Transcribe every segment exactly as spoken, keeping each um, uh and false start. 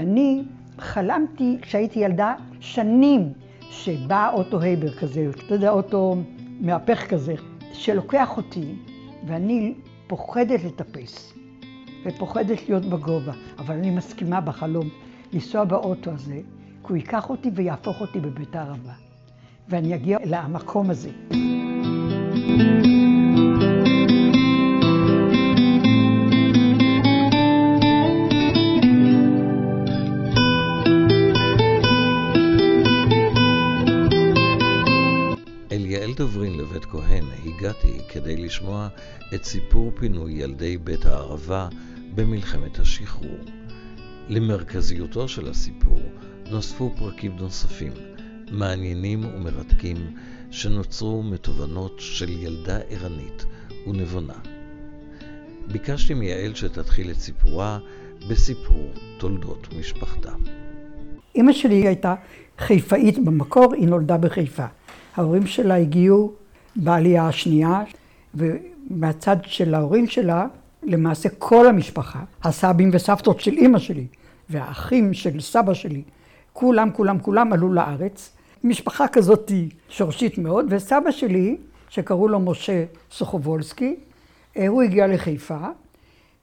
אני חלמתי כשהייתי ילדה שנים שבא אוטו הייבר כזה, אתה יודע, אוטו מהפך כזה, שלוקח אותי, ואני פוחדת לטפס, ופוחדת להיות בגובה, אבל אני מסכימה בחלום לנסוע באוטו הזה, כי הוא ייקח אותי ויהפוך אותי בבית הערבה, ואני אגיע למקום הזה. דוברין לבית כהן הגעתי כדי לשמוע את סיפור פינוי ילדי בית הערבה במלחמת השחרור. למרכזיותו של הסיפור נוספו פרקים נוספים, מעניינים ומרתקים, שנוצרו מתובנות של ילדה ערנית ונבונה. ביקשתי מיעל שתתחיל את סיפורה בסיפור תולדות משפחתה. אמא שלי הייתה חיפאית במקור, היא נולדה בחיפה. ההורים שלה הגיעו בעלייה השנייה, ומהצד של ההורים שלה, למעשה כל המשפחה, הסבים וסבתות של אמא שלי, והאחים של סבא שלי, כולם, כולם, כולם עלו לארץ. משפחה כזאת שורשית מאוד, וסבא שלי, שקראו לו משה סוחובולסקי, הוא הגיע לחיפה,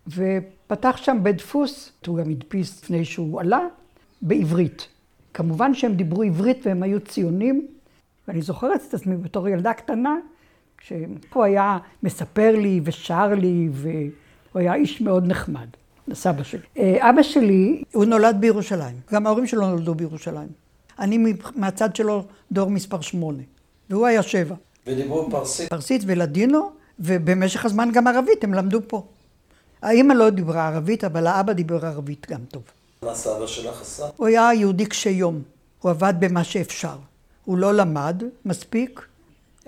ופתח שם בית דפוס, הוא גם הדפיס לפני שהוא עלה, בעברית. כמובן שהם דיברו עברית והם היו ציונים, ואני זוכרת את עצמי בתור ילדה קטנה, כשפה היה מספר לי ושר לי, והוא היה איש מאוד נחמד, הסבא שלי. אבא שלי, הוא נולד בירושלים. גם ההורים שלו נולדו בירושלים. אני מהצד שלו דור מספר שמונה, והוא היה שבע. ודיברו פרסית. פרסית ולדינו, ובמשך הזמן גם ערבית, הם למדו פה. האמא לא דיברה ערבית, אבל האבא דיבר ערבית גם טוב. מה סבא שלך עשה? הוא היה יהודי קשה יום. הוא עבד במה שאפשר. הוא לא למד מספיק,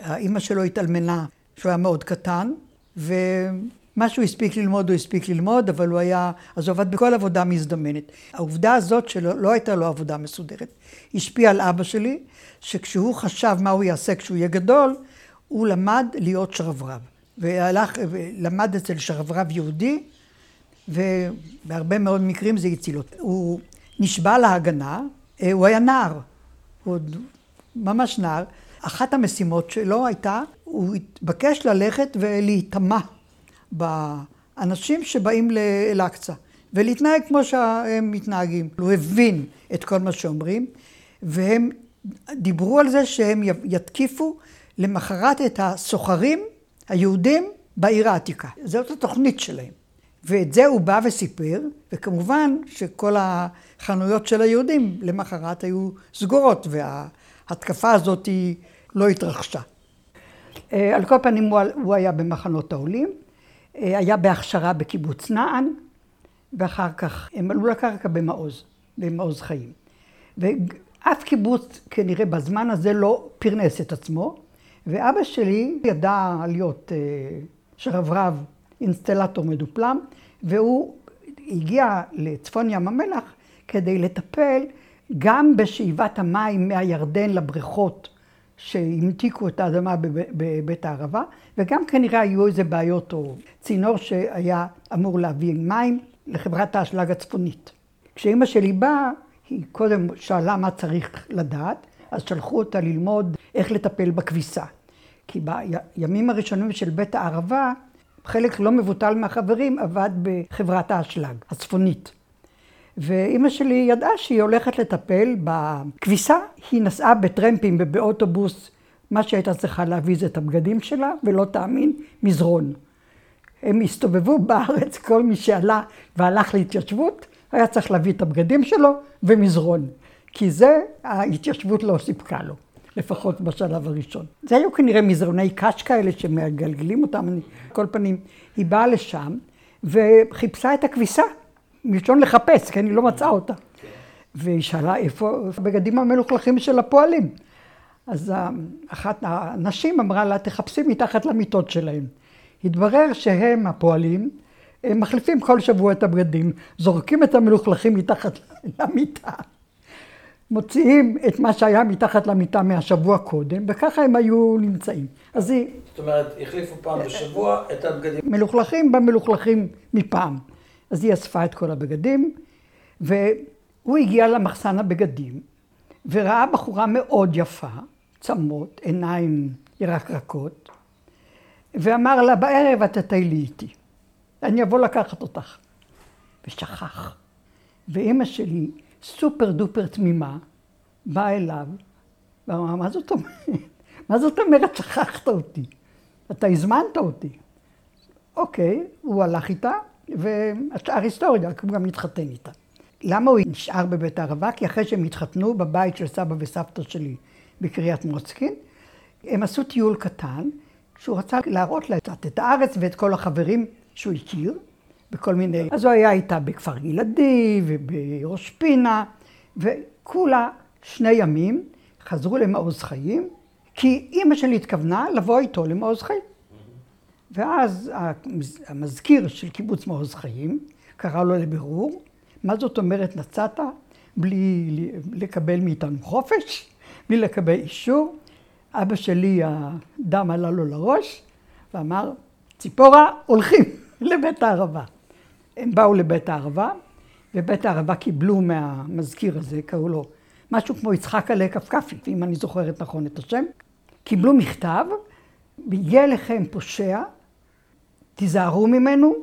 האמא שלו התאלמנה שהוא היה מאוד קטן, ומה שהוא הספיק ללמוד הוא הספיק ללמוד, אבל הוא היה, אז הוא עבד בכל עבודה מזדמנת. העובדה הזאת שלא לא הייתה לו עבודה מסודרת, השפיע על אבא שלי, שכשהוא חשב מה הוא יעשה כשהוא יהיה גדול, הוא למד להיות שרברב. והלך, למד אצל שרברב יהודי, ובהרבה מאוד מקרים זה הציל אותו. הוא נשבע להגנה, הוא היה נער, הוא עוד... ממש נער, אחת המשימות שלו הייתה, הוא התבקש ללכת ולהיטמע באנשים שבאים לאל-אקצא, ולהתנהג כמו שהם מתנהגים. הוא הבין את כל מה שאומרים, והם דיברו על זה שהם יתקיפו למחרת את הסוחרים היהודים בעיר העתיקה. זאת התוכנית שלהם. ואת זה הוא בא וסיפר, וכמובן שכל החנויות של היהודים למחרת היו סגורות, וה... התקפה הזאת לא התרחשה. על כל פנים הוא היה במחנות העולים, היה בהכשרה בקיבוץ נען, ואחר כך הם עלו לקרקע במעוז, במעוז חיים. ואף קיבוץ כנראה בזמן הזה לא פרנס את עצמו, ואבא שלי ידע להיות שרברב אינסטלטור מדופלם, והוא הגיע לצפון ים המלח כדי לטפל גם בשאיבת המים מהירדן לבריכות שהמתיקו את האדמה בבית הערבה, וגם כנראה היו איזה בעיות או צינור שהיה אמור להביא מים לחברת האשלג הצפונית. כשאמא שלי באה, היא קודם שאלה מה צריך לדעת, אז שלחו אותה ללמוד איך לטפל בכביסה. כי בימים הראשונים של בית הערבה, חלק לא מבוטל מהחברים עבד בחברת האשלג הצפונית. ואמא שלי ידעה שהיא הולכת לטפל בכביסה. היא נסעה בטרמפים ובאוטובוס, מה שהייתה צריכה להביא זה את הבגדים שלה, ולא תאמין, מזרון. הם הסתובבו בארץ, כל מי שעלה והלך להתיישבות, היה צריך להביא את הבגדים שלו ומזרון. כי זה, ההתיישבות לא סיפקה לו, לפחות בשלב הראשון. זה היו כנראה מזרוני קש כאלה שמגלגלים אותם. אני, כל פנים, היא באה לשם וחיפשה את הכביסה. מלשון לחפש, כי אני לא מצאה אותה. והיא שאלה איפה הבגדים המלוכלכים של הפועלים. אז אחת הנשים אמרה לה, תחפשי מתחת למיטות שלהם. התברר שהם הפועלים, הם מחליפים כל שבוע את הבגדים, זורקים את המלוכלכים מתחת למיטה, מוציאים את מה שהיה מתחת למיטה מהשבוע קודם, וככה הם היו נמצאים. אז היא... זאת אומרת, החליפו פעם בשבוע את הבגדים. מלוכלכים במלוכלכים מפעם. אז היא אספה את כל הבגדים, והוא הגיע למחסן הבגדים, וראה בחורה מאוד יפה, צמות, עיניים ירקרקות, ואמר לה, בערב את תטיילי איתי. אני אבוא לקחת אותך. ושכח. ואמא שלי, סופר דופר תמימה, באה אליו, ואמרה, מה זאת אומרת? מה זאת אומרת? שכחת אותי. אתה הזמנת אותי. אוקיי, הוא הלך איתה, והשאר היסטוריה, הוא גם התחתן איתה. למה הוא נשאר בבית הערבה? כי אחרי שהם התחתנו בבית של סבא וסבתא שלי בקריית מוצקין, הם עשו טיול קטן, שהוא רצה להראות לה את הארץ ואת כל החברים שהוא הכיר, בכל מיני... אז הוא היה איתה בכפר גלעדי ובראש פינה, וכולה שני ימים חזרו למעוז חיים, כי אמא שלי התכוונה לבוא איתו למעוז חיים. ואז המזכיר של קיבוץ מעוז חיים קרא לו לבירור, מה זאת אומרת נצאת בלי לקבל מאיתנו חופש, בלי לקבל אישור. אבא שלי, הדם עלה לו לראש, ואמר, ציפורה, הולכים לבית הערבה. הם באו לבית הערבה, ובית הערבה קיבלו מהמזכיר הזה, קראו לו משהו כמו יצחק עלי קפקפי, אם אני זוכרת נכון את השם. קיבלו מכתב, ויהיה לכם פושע, תיזהרו ממנו,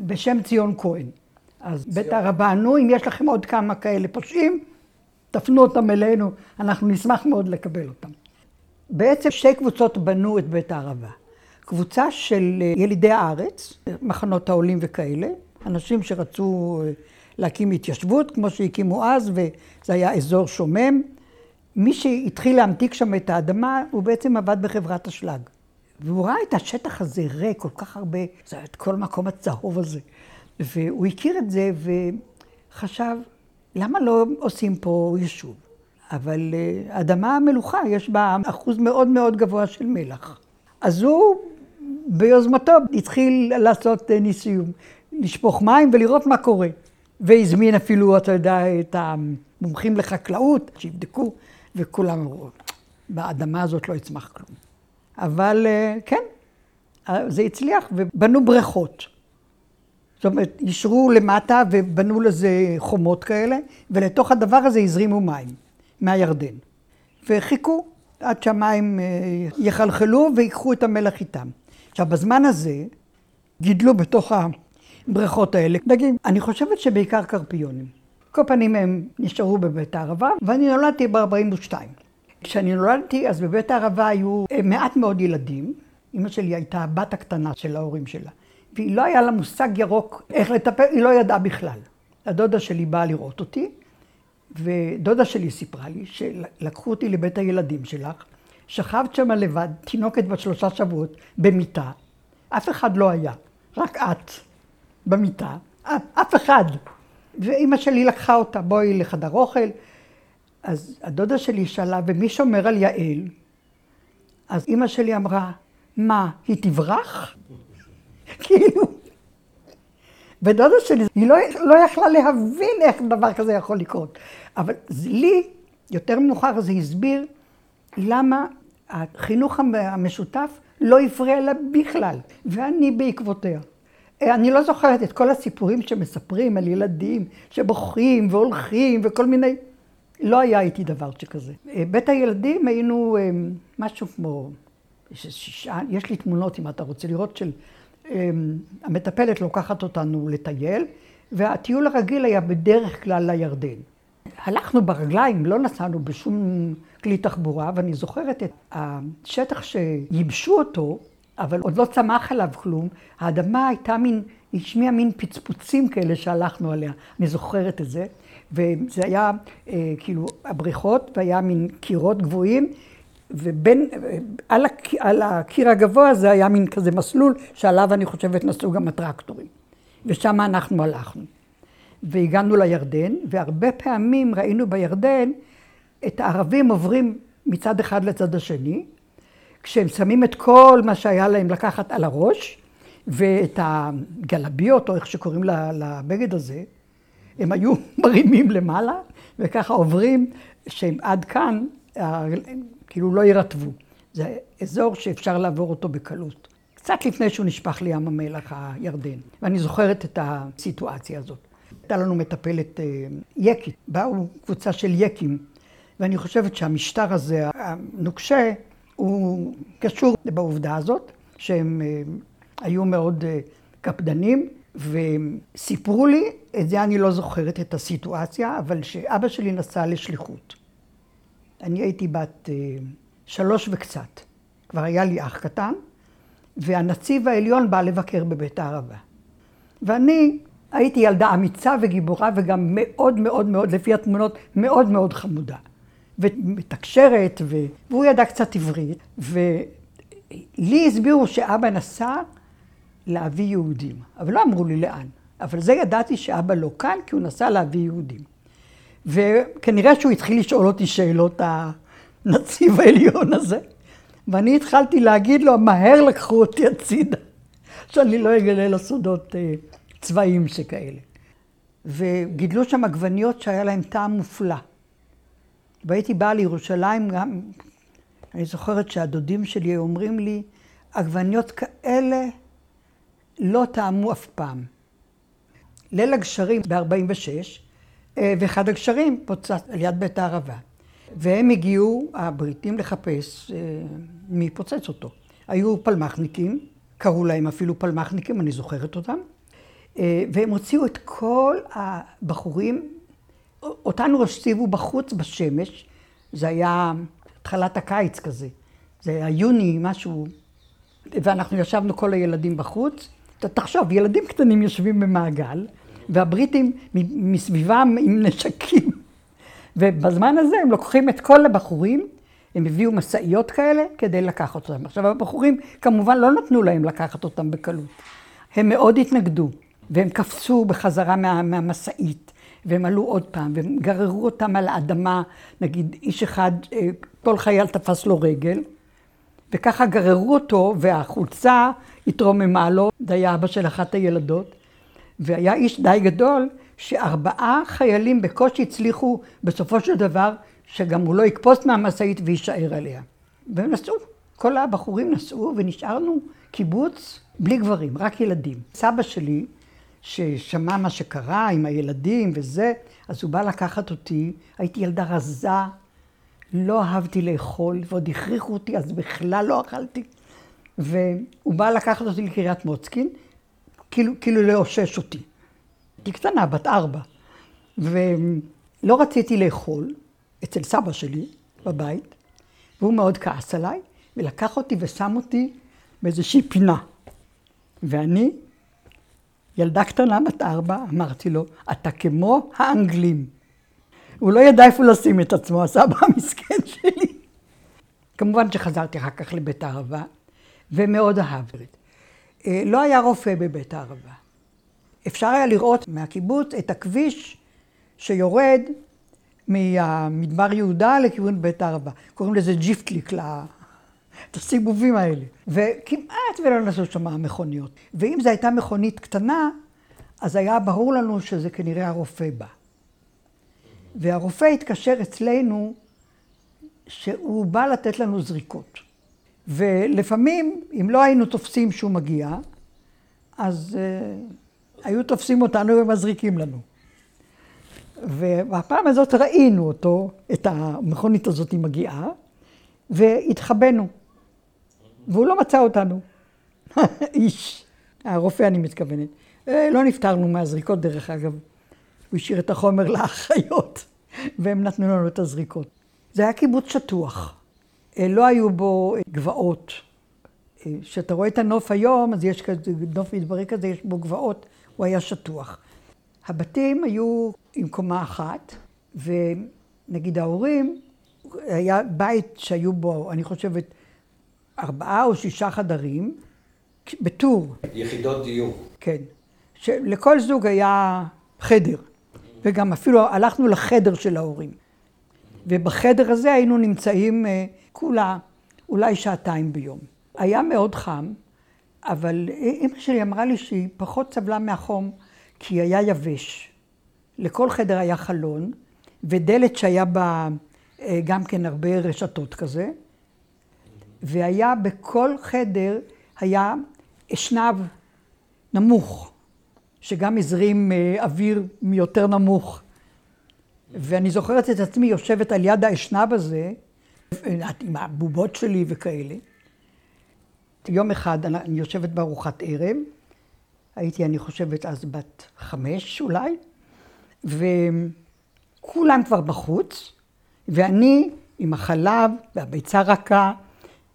בשם ציון כהן. אז בית הערבה ענו, אם יש לכם עוד כמה כאלה פושעים, תפנו אותם אלינו, אנחנו נשמח מאוד לקבל אותם. בעצם שתי קבוצות בנו את בית הערבה. קבוצה של ילידי הארץ, מחנות העולים וכאלה, אנשים שרצו להקים התיישבות, כמו שהקימו אז, וזה היה אזור שומם. מי שהתחיל להמתיק שם את האדמה, הוא בעצם עבד בחברת אשלג. והוא ראה את השטח הזה ריק, כל כך הרבה, זה היה את כל מקום הצהוב הזה. והוא הכיר את זה וחשב, למה לא עושים פה יישוב? אבל אדמה מלוכה, יש בה אחוז מאוד מאוד גבוה של מלח. אז הוא ביוזמתו התחיל לעשות ניסיון, לשפוך מים ולראות מה קורה. והזמין אפילו, אתה יודע, את המומחים לחקלאות, שיבדקו, וכולם אמרו, באדמה הזאת לא יצמח כלום. אבל כן, זה הצליח, ובנו בריכות. זאת אומרת, ישרו למטה ובנו לזה חומות כאלה, ולתוך הדבר הזה הזרימו מים מהירדן. וחיכו עד שהמים יחלחלו ויקחו את המלח איתם. עכשיו, בזמן הזה גידלו בתוך הבריכות האלה דגים. אני חושבת שבעיקר קרפיונים. כל פנים הם נשארו בבית הערבה, ואני נולדתי ב-ארבעים ושתיים. כשאני נולדתי, אז בבית הערבה היו מעט מאוד ילדים. אמא שלי הייתה הבת הקטנה של ההורים שלה. והיא לא היה לה מושג ירוק איך לטפל, היא לא ידעה בכלל. הדודה שלי באה לראות אותי, ודודה שלי סיפרה לי שלקחו אותי לבית הילדים שלך, שכבת שם לבד, תינוקת בת שלושה שבועות, במיטה. אף אחד לא היה, רק את במיטה, אף, אף אחד. ואמא שלי לקחה אותה, בואי לחדר אוכל. אז הדודה שלי שאלה, ומי שומר על יעל? אז אמא שלי אמרה, מה, היא תברח? כאילו, ודודה שלי, היא לא, לא יכלה להבין איך דבר כזה יכול לקרות. אבל לי, יותר מאוחר, זה הסביר למה החינוך המשותף לא הפריע לה בכלל, ואני בעקבותיה. אני לא זוכרת את כל הסיפורים שמספרים על ילדים שבוחרים והולכים וכל מיני... לא היה איתי דבר שכזה. בית הילדים היינו משהו כמו... יש לי תמונות, אם אתה רוצה לראות, של... המטפלת לוקחת אותנו לטייל, והטיול הרגיל היה בדרך כלל לירדן. הלכנו ברגליים, לא נסענו בשום כלי תחבורה, ואני זוכרת את השטח שייבשו אותו, אבל עוד לא צמח עליו כלום. האדמה הייתה מין, היא השמיעה מין פצפוצים כאלה שהלכנו עליה. אני זוכרת את זה, וזה היה אה, כאילו הבריכות, והיה מין קירות גבוהים, ובין, על, הקיר, על הקיר הגבוה זה היה מין כזה מסלול, שעליו אני חושבת נסעו גם הטרקטורים. ושם אנחנו הלכנו. והגענו לירדן, והרבה פעמים ראינו בירדן את הערבים עוברים מצד אחד לצד השני, כשהם שמים את כל מה שהיה להם לקחת על הראש, ואת הגלביות, או איך שקוראים לבגד הזה, הם היו מרימים למעלה, וככה עוברים, שהם עד כאן, כאילו לא יירטבו. זה אזור שאפשר לעבור אותו בקלות. קצת לפני שהוא נשפך לים המלח הירדן. ואני זוכרת את הסיטואציה הזאת. הייתה לנו מטפלת יקית, באו קבוצה של יקים, ואני חושבת שהמשטר הזה, הנוקשה, הוא קשור בעובדה הזאת, שהם היו מאוד קפדנים, וסיפרו לי, את זה אני לא זוכרת את הסיטואציה, אבל שאבא שלי נסע לשליחות. אני הייתי בת שלוש וקצת, כבר היה לי אח קטן, והנציב העליון בא לבקר בבית הערבה. ואני הייתי ילדה אמיצה וגיבורה, וגם מאוד מאוד מאוד, לפי התמונות, מאוד מאוד חמודה. ומתקשרת, ו... והוא ידע קצת עברית, ולי הסבירו שאבא נסע להביא יהודים, אבל לא אמרו לי לאן. אבל זה ידעתי שאבא לא כאן, כי הוא נסע להביא יהודים. וכנראה שהוא התחיל לשאול אותי שאלות הנציב העליון הזה, ואני התחלתי להגיד לו, מהר לקחו אותי הצידה, שאני לא אגלה לסודות צבעים שכאלה. וגידלו שם עגבניות שהיה להם טעם מופלא. והייתי באה לירושלים גם, אני זוכרת שהדודים שלי אומרים לי, עגבניות כאלה לא טעמו אף פעם. ליל הגשרים ב-ארבעים ושש, ואחד הגשרים פוצץ על יד בית הערבה. והם הגיעו, הבריטים, לחפש מי פוצץ אותו. היו פלמחניקים, קראו להם אפילו פלמחניקים, אני זוכרת אותם, והם הוציאו את כל הבחורים, אותנו הוציאו בחוץ בשמש, זה היה התחלת הקיץ כזה, זה היה יוני, משהו, ואנחנו ישבנו כל הילדים בחוץ. תחשוב, ילדים קטנים יושבים במעגל, והבריטים מסביבם עם נשקים, ובזמן הזה הם לוקחים את כל הבחורים, הם הביאו מסעיות כאלה כדי לקחת אותם. עכשיו, הבחורים כמובן לא נתנו להם לקחת אותם בקלות. הם מאוד התנגדו, והם קפצו בחזרה מה, מהמסעית, והם עלו עוד פעם, והם גררו אותם על האדמה, נגיד איש אחד, כל חייל תפס לו רגל, וככה גררו אותו, והחולצה התרוממה לו, זה היה אבא של אחת הילדות, והיה איש די גדול, שארבעה חיילים בקושי הצליחו בסופו של דבר, שגם הוא לא יקפוץ מהמסעית ויישאר עליה. והם נסעו, כל הבחורים נסעו, ונשארנו קיבוץ בלי גברים, רק ילדים. סבא שלי, ששמע מה שקרה עם הילדים וזה, אז הוא בא לקחת אותי, הייתי ילדה רזה, לא אהבתי לאכול, ועוד הכריחו אותי, אז בכלל לא אכלתי. והוא בא לקחת אותי לקריית מוצקין, כאילו, כאילו לאושש אותי. הייתי קטנה, בת ארבע. ולא רציתי לאכול אצל סבא שלי בבית, והוא מאוד כעס עליי, ולקח אותי ושם אותי באיזושהי פינה. ואני, ילדה קטנה בת ארבע, אמרתי לו, אתה כמו האנגלים. הוא לא ידע איפה לשים את עצמו, הסבא המסכן שלי. כמובן שחזרתי אחר כך לבית הערבה, ומאוד אהבתי. לא היה רופא בבית הערבה. אפשר היה לראות מהקיבוץ את הכביש שיורד מהמדבר יהודה לכיוון בית הערבה. קוראים לזה ג'יפטליק, את הסיבובים האלה. וכמעט ולא נסעו שם מכוניות. ואם זו הייתה מכונית קטנה, אז היה ברור לנו שזה כנראה הרופא בא. והרופא התקשר אצלנו שהוא בא לתת לנו זריקות. ולפעמים, אם לא היינו תופסים שהוא מגיע, אז uh, היו תופסים אותנו ומזריקים לנו. והפעם הזאת ראינו אותו, את המכונית הזאת היא מגיעה, והתחבנו. והוא לא מצא אותנו. איש, הרופא אני מתכוונת. לא נפטרנו מהזריקות דרך אגב. הוא השאיר את החומר לאחיות, והם נתנו לנו את הזריקות. זה היה קיבוץ שטוח. לא היו בו גבעות. כשאתה רואה את הנוף היום, אז יש כזה, נוף מדברי כזה, יש בו גבעות, הוא היה שטוח. הבתים היו עם קומה אחת, ונגיד ההורים, היה בית שהיו בו, אני חושבת, ארבעה או שישה חדרים, בטור. יחידות דיור. כן. שלכל זוג היה חדר. וגם אפילו הלכנו לחדר של ההורים. ובחדר הזה היינו נמצאים כולה, אולי שעתיים ביום. היה מאוד חם, אבל אמא שלי אמרה לי שהיא פחות סבלה מהחום, כי היה יבש. לכל חדר היה חלון, ודלת שהיה בה גם כן הרבה רשתות כזה, והיה בכל חדר היה אשנב נמוך, שגם הזרים אוויר מיותר נמוך. ואני זוכרת את עצמי יושבת על יד האשנב הזה, עם הבובות שלי וכאלה. יום אחד אני יושבת בארוחת ערב, הייתי אני חושבת אז בת חמש אולי, וכולם כבר בחוץ, ואני עם החלב והביצה רכה,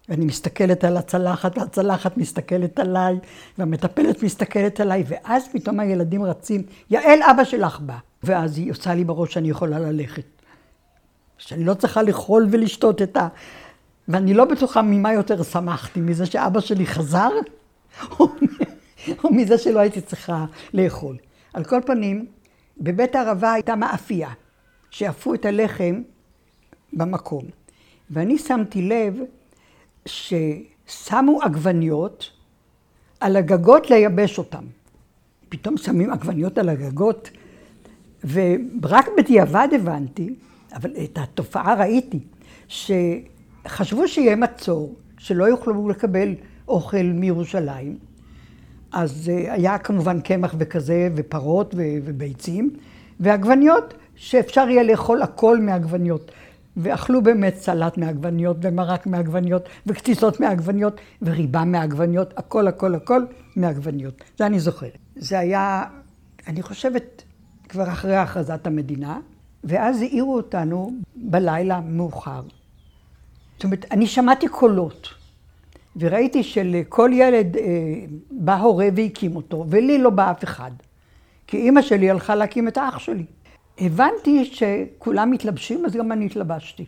ואני מסתכלת על הצלחת, והצלחת מסתכלת עליי, והמטפלת מסתכלת עליי, ואז פתאום הילדים רצים, יעל אבא שלך בא. ואז היא עושה לי בראש שאני יכולה ללכת, שאני לא צריכה לאכול ולשתות את ה... ואני לא בטוחה ממה יותר שמחתי, מזה שאבא שלי חזר, או, או מזה שלא הייתי צריכה לאכול. על כל פנים, בבית הערבה הייתה מאפייה, שאפו את הלחם במקום. ואני שמתי לב ששמו עגבניות על הגגות לייבש אותם. פתאום שמים עגבניות על הגגות, ורק בדיעבד הבנתי, אבל את התופעה ראיתי, ש... חשבו שיהיה מצור, שלא יוכלו לקבל אוכל מירושלים. אז היה כמובן קמח וכזה, ופרות וביצים, ועגבניות, שאפשר יהיה לאכול הכל מעגבניות. ואכלו באמת סלט מעגבניות, ומרק מעגבניות, וקציצות מעגבניות, וריבה מעגבניות, הכל, הכל, הכל מעגבניות. זה אני זוכרת. זה היה, אני חושבת, כבר אחרי הכרזת המדינה, ואז העירו אותנו בלילה מאוחר. זאת אומרת, אני שמעתי קולות, וראיתי שלכל ילד אה, בא הורה והקים אותו, ולי לא בא אף אחד, כי אימא שלי הלכה להקים את האח שלי. הבנתי שכולם מתלבשים, אז גם אני התלבשתי.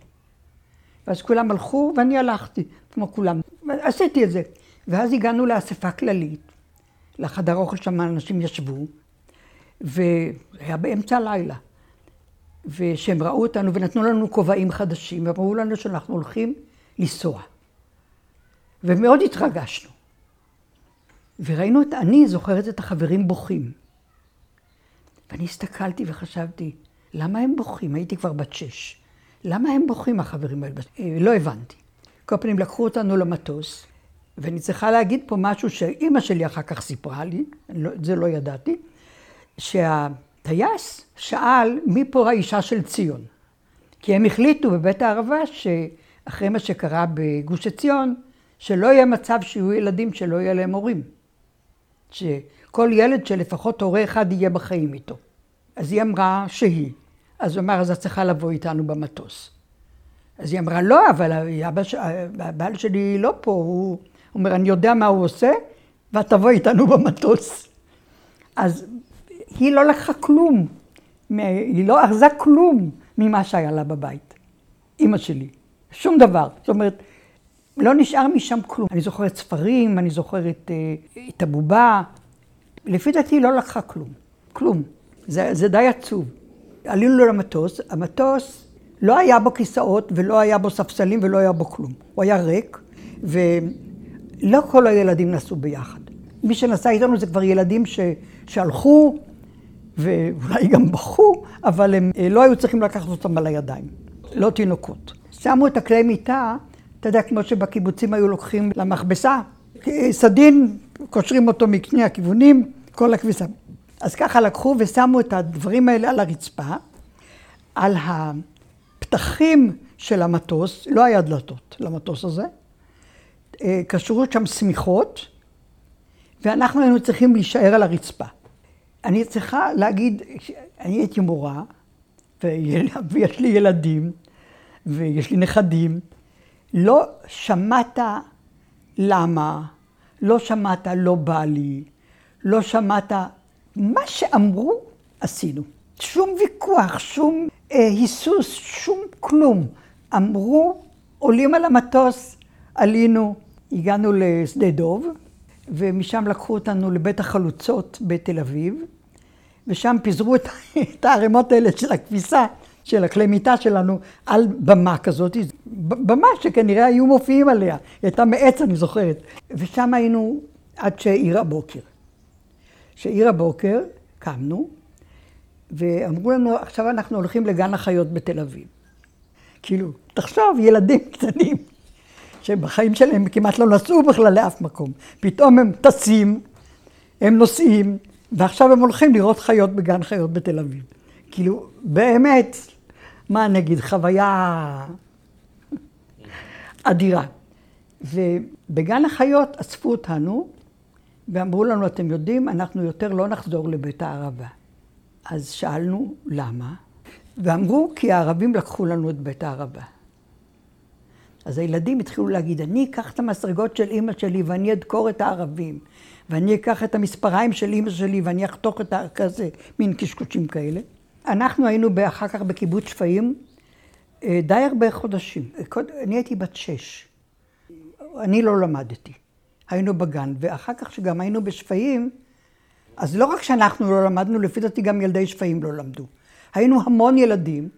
ואז כולם הלכו ואני הלכתי, כמו כולם. עשיתי את זה. ואז הגענו לאספה כללית, לחדר אוכל שם אנשים ישבו, והיה באמצע הלילה. ושהם ראו אותנו ונתנו לנו כובעים חדשים, ואמרו לנו שאנחנו הולכים לנסוע. ומאוד התרגשנו. וראינו את, אני זוכרת את החברים בוכים. ואני הסתכלתי וחשבתי, למה הם בוכים? הייתי כבר בת שש. למה הם בוכים, החברים האלה? לא הבנתי. כל פנים לקחו אותנו למטוס, ואני צריכה להגיד פה משהו שאימא שלי אחר כך סיפרה לי, זה לא ידעתי, שה... טייס שאל מי פה האישה של ציון, כי הם החליטו בבית הערבה שאחרי מה שקרה בגוש עציון, שלא יהיה מצב שיהיו ילדים שלא יהיה להם הורים. שכל ילד שלפחות הורה אחד יהיה בחיים איתו. אז היא אמרה שהיא. אז הוא אמר, אז את צריכה לבוא איתנו במטוס. אז היא אמרה, לא, אבל הבעל שלי לא פה, הוא אומר, אני יודע מה הוא עושה, ואת תבוא איתנו במטוס. אז... היא לא לקחה כלום, היא לא אחזה כלום ממה שהיה לה בבית, אמא שלי, שום דבר. זאת אומרת, לא נשאר משם כלום. אני זוכרת ספרים, אני זוכרת אה, את הבובה. לפי דעתי היא לא לקחה כלום, כלום. זה, זה די עצוב. עלינו למטוס, המטוס לא היה בו כיסאות ולא היה בו ספסלים ולא היה בו כלום. הוא היה ריק, ולא כל הילדים נסעו ביחד. מי שנסע איתנו זה כבר ילדים ש, שהלכו, ואולי גם בחו, אבל הם לא היו צריכים לקחת אותם על הידיים, לא תינוקות. שמו את הכלי מיטה, אתה יודע, כמו שבקיבוצים היו לוקחים למכבסה, סדין, קושרים אותו מכני הכיוונים, כל הכביסה. אז ככה לקחו ושמו את הדברים האלה על הרצפה, על הפתחים של המטוס, לא היה דלתות למטוס הזה, קשרו שם סמיכות, ואנחנו היינו צריכים להישאר על הרצפה. אני צריכה להגיד, אני הייתי מורה, ויש לי ילדים, ויש לי נכדים. לא שמעת למה, לא שמעת לא בא לי, לא שמעת מה שאמרו, עשינו. שום ויכוח, שום אה, היסוס, שום כלום. אמרו, עולים על המטוס, עלינו, הגענו לשדה דוב, ומשם לקחו אותנו לבית החלוצות בתל אביב, ושם פיזרו את הערימות האלה של הכביסה, של הכלי מיטה שלנו, על במה כזאת, במה שכנראה היו מופיעים עליה, הייתה מעץ אני זוכרת. ושם היינו עד שעיר הבוקר. שעיר הבוקר קמנו, ואמרו לנו, עכשיו אנחנו הולכים לגן החיות בתל אביב. כאילו, תחשוב, ילדים קטנים, שבחיים שלהם כמעט לא נסעו בכלל לאף מקום. פתאום הם טסים, הם נוסעים, ועכשיו הם הולכים לראות חיות בגן חיות בתל אביב. כאילו, באמת, מה נגיד, חוויה אדירה. ובגן החיות אספו אותנו, ואמרו לנו, אתם יודעים, אנחנו יותר לא נחזור לבית הערבה. אז שאלנו, למה? ואמרו, כי הערבים לקחו לנו את בית הערבה. אז הילדים התחילו להגיד, אני אקח את המסרגות של אמא שלי ואני אדקור את הערבים, ואני אקח את המספריים של אמא שלי ואני אחתוך את כזה, מין קשקושים כאלה. אנחנו היינו אחר כך בקיבוץ שפעים די הרבה חודשים. אני הייתי בת שש. אני לא למדתי. היינו בגן, ואחר כך שגם היינו בשפעים, אז לא רק שאנחנו לא למדנו, לפי דעתי גם ילדי שפעים לא למדו. היינו המון ילדים,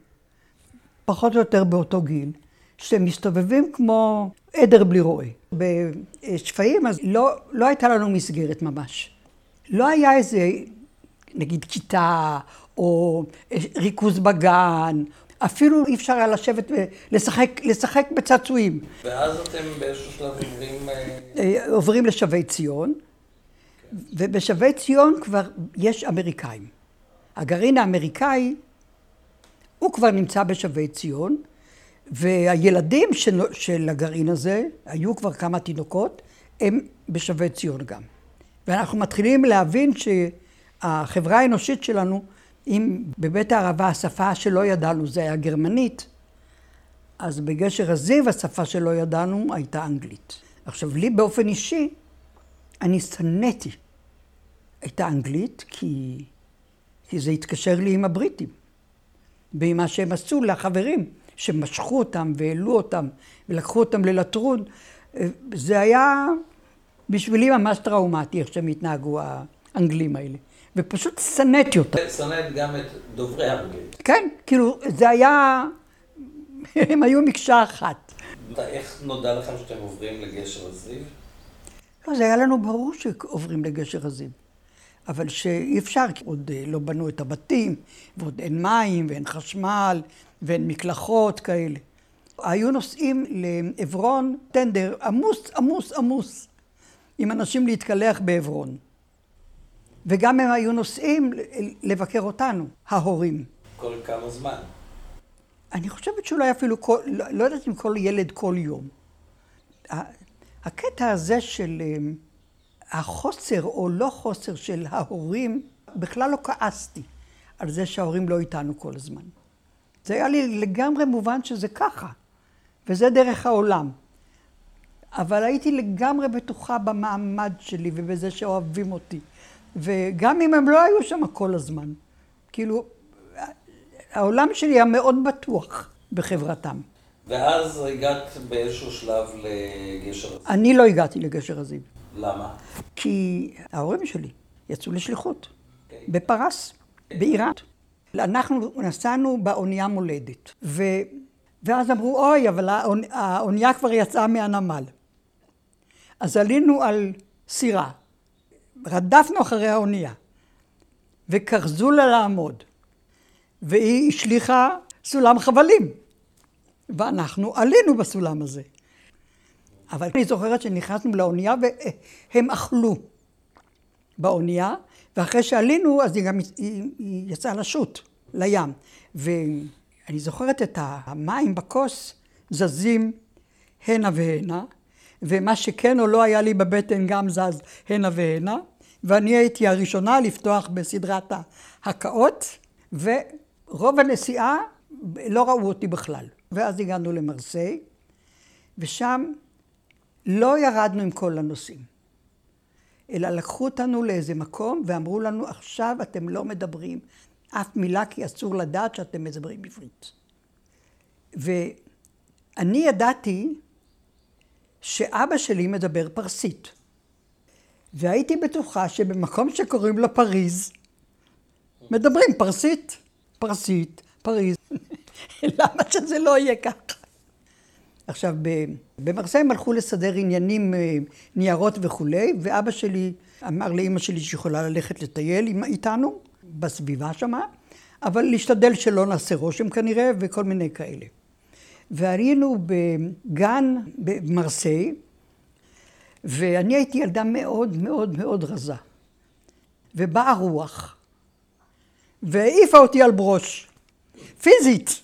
פחות או יותר באותו גיל, שמסתובבים כמו עדר בלי רועה. בשפעים אז לא, לא הייתה לנו מסגרת ממש. לא היה איזה, נגיד, כיתה, או ריכוז בגן, אפילו אי אפשר היה לשבת ולשחק לשחק בצעצועים. ואז אתם באיזשהו שלב עוברים... עוברים לשבי ציון, okay. ובשבי ציון כבר יש אמריקאים. הגרעין האמריקאי, הוא כבר נמצא בשבי ציון, והילדים של, של הגרעין הזה, היו כבר כמה תינוקות, הם בשבי ציון גם. ואנחנו מתחילים להבין שהחברה האנושית שלנו, אם בבית הערבה השפה שלא ידענו זה היה גרמנית, אז בגשר הזיו השפה שלא ידענו הייתה אנגלית. עכשיו, לי באופן אישי, אני סנאתי את האנגלית, כי, כי זה התקשר לי עם הבריטים, במה שהם עשו לחברים, שמשכו אותם והעלו אותם ולקחו אותם ללטרון. זה היה בשבילי ממש טראומטי, איך שהם התנהגו האנגלים האלה. ופשוט סנאתי אותה. סנאת גם את דוברי האנגלית. כן, כאילו, זה היה... הם היו מקשה אחת. איך נודע לכם שאתם עוברים לגשר הזיו? לא, זה היה לנו ברור שעוברים לגשר הזיו. אבל שאי אפשר, כי עוד לא בנו את הבתים, ועוד אין מים, ואין חשמל, ואין מקלחות כאלה. היו נוסעים לעברון, טנדר, עמוס, עמוס, עמוס, עם אנשים להתקלח בעברון. וגם הם היו נוסעים לבקר אותנו, ההורים. כל כמה זמן? אני חושבת שאולי אפילו, כל, לא, לא יודעת אם כל ילד כל יום. הקטע הזה של החוסר או לא חוסר של ההורים, בכלל לא כעסתי על זה שההורים לא איתנו כל הזמן. זה היה לי לגמרי מובן שזה ככה, וזה דרך העולם. אבל הייתי לגמרי בטוחה במעמד שלי ובזה שאוהבים אותי. וגם אם הם לא היו שם כל הזמן, כאילו, העולם שלי היה מאוד בטוח בחברתם. ואז הגעת באיזשהו שלב לגשר הזיו? אני לא הגעתי לגשר הזיו. למה? כי ההורים שלי יצאו לשליחות, okay. בפרס, okay. באיראן. אנחנו נסענו באונייה מולדת, ו... ואז אמרו, אוי, אבל האונייה כבר יצאה מהנמל. אז עלינו על סירה. רדפנו אחרי האונייה, וכרזו לה לעמוד, והיא השליחה סולם חבלים, ואנחנו עלינו בסולם הזה. אבל אני זוכרת שנכנסנו לאונייה, והם אכלו באונייה, ואחרי שעלינו, אז היא גם היא, היא יצאה לשוט, לים. ואני זוכרת את המים בכוס, זזים הנה והנה, ומה שכן או לא היה לי בבטן גם זז הנה והנה. ואני הייתי הראשונה לפתוח בסדרת ההקאות, ורוב הנסיעה לא ראו אותי בכלל. ואז הגענו למרסיי, ושם לא ירדנו עם כל הנוסעים, אלא לקחו אותנו לאיזה מקום ואמרו לנו, עכשיו אתם לא מדברים אף מילה, כי אסור לדעת שאתם מדברים עברית. ואני ידעתי שאבא שלי מדבר פרסית. והייתי בטוחה שבמקום שקוראים לו פריז, מדברים פרסית, פרסית, פריז. למה שזה לא יהיה ככה? עכשיו, במרסיי הם הלכו לסדר עניינים, ניירות וכולי, ואבא שלי אמר לאמא שלי שיכולה ללכת לטייל איתנו, בסביבה שמה, אבל להשתדל שלא נעשה רושם כנראה, וכל מיני כאלה. והיינו בגן במרסיי, ואני הייתי ילדה מאוד מאוד מאוד רזה. ובאה רוח, והעיפה אותי על ברוש, פיזית.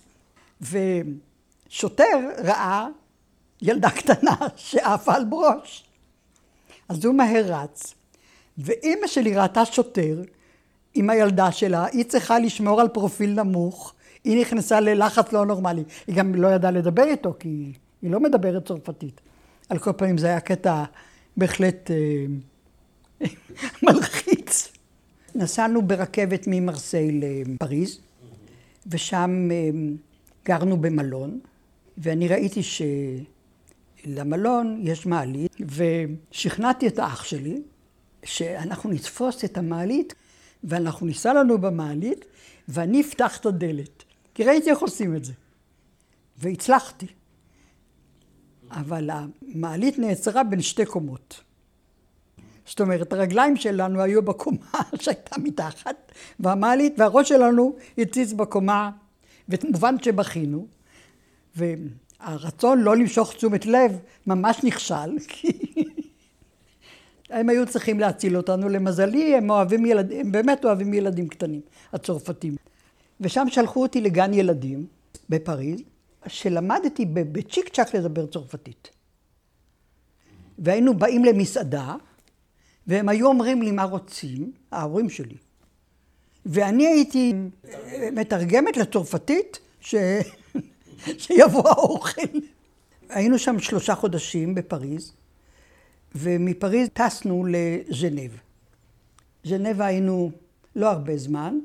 ושוטר ראה ילדה קטנה שעפה על ברוש. אז הוא מהר רץ, ואמא שלי ראתה שוטר עם הילדה שלה, היא צריכה לשמור על פרופיל נמוך, היא נכנסה ללחץ לא נורמלי. היא גם לא ידעה לדבר איתו, כי היא לא מדברת צרפתית. על כל פעמים זה היה קטע בהחלט מלחיץ. נסענו ברכבת ממרסיי לפריז, ושם גרנו במלון, ואני ראיתי שלמלון יש מעלית, ושכנעתי את האח שלי שאנחנו נתפוס את המעלית, ואנחנו ניסע לנו במעלית, ואני אפתח את הדלת, כי ראיתי איך עושים את זה, והצלחתי. אבל המעלית נעצרה בין שתי קומות. זאת אומרת, הרגליים שלנו היו בקומה שהייתה מתחת, והמעלית והראש שלנו הציץ בקומה, וכמובן שבכינו, והרצון לא למשוך תשומת לב ממש נכשל, כי הם היו צריכים להציל אותנו. למזלי, הם, אוהבים ילד... הם באמת אוהבים ילדים קטנים, הצרפתים. ושם שלחו אותי לגן ילדים בפריז, שלמדתי בצ'יק צ'ק לדבר צרפתית. והיינו באים למסעדה, והם היו אומרים לי מה רוצים, ההורים שלי. ואני הייתי מתרגמת לצרפתית ש... שיבוא האוכל. היינו שם שלושה חודשים בפריז, ומפריז טסנו לז'נב. ז'נב היינו לא הרבה זמן,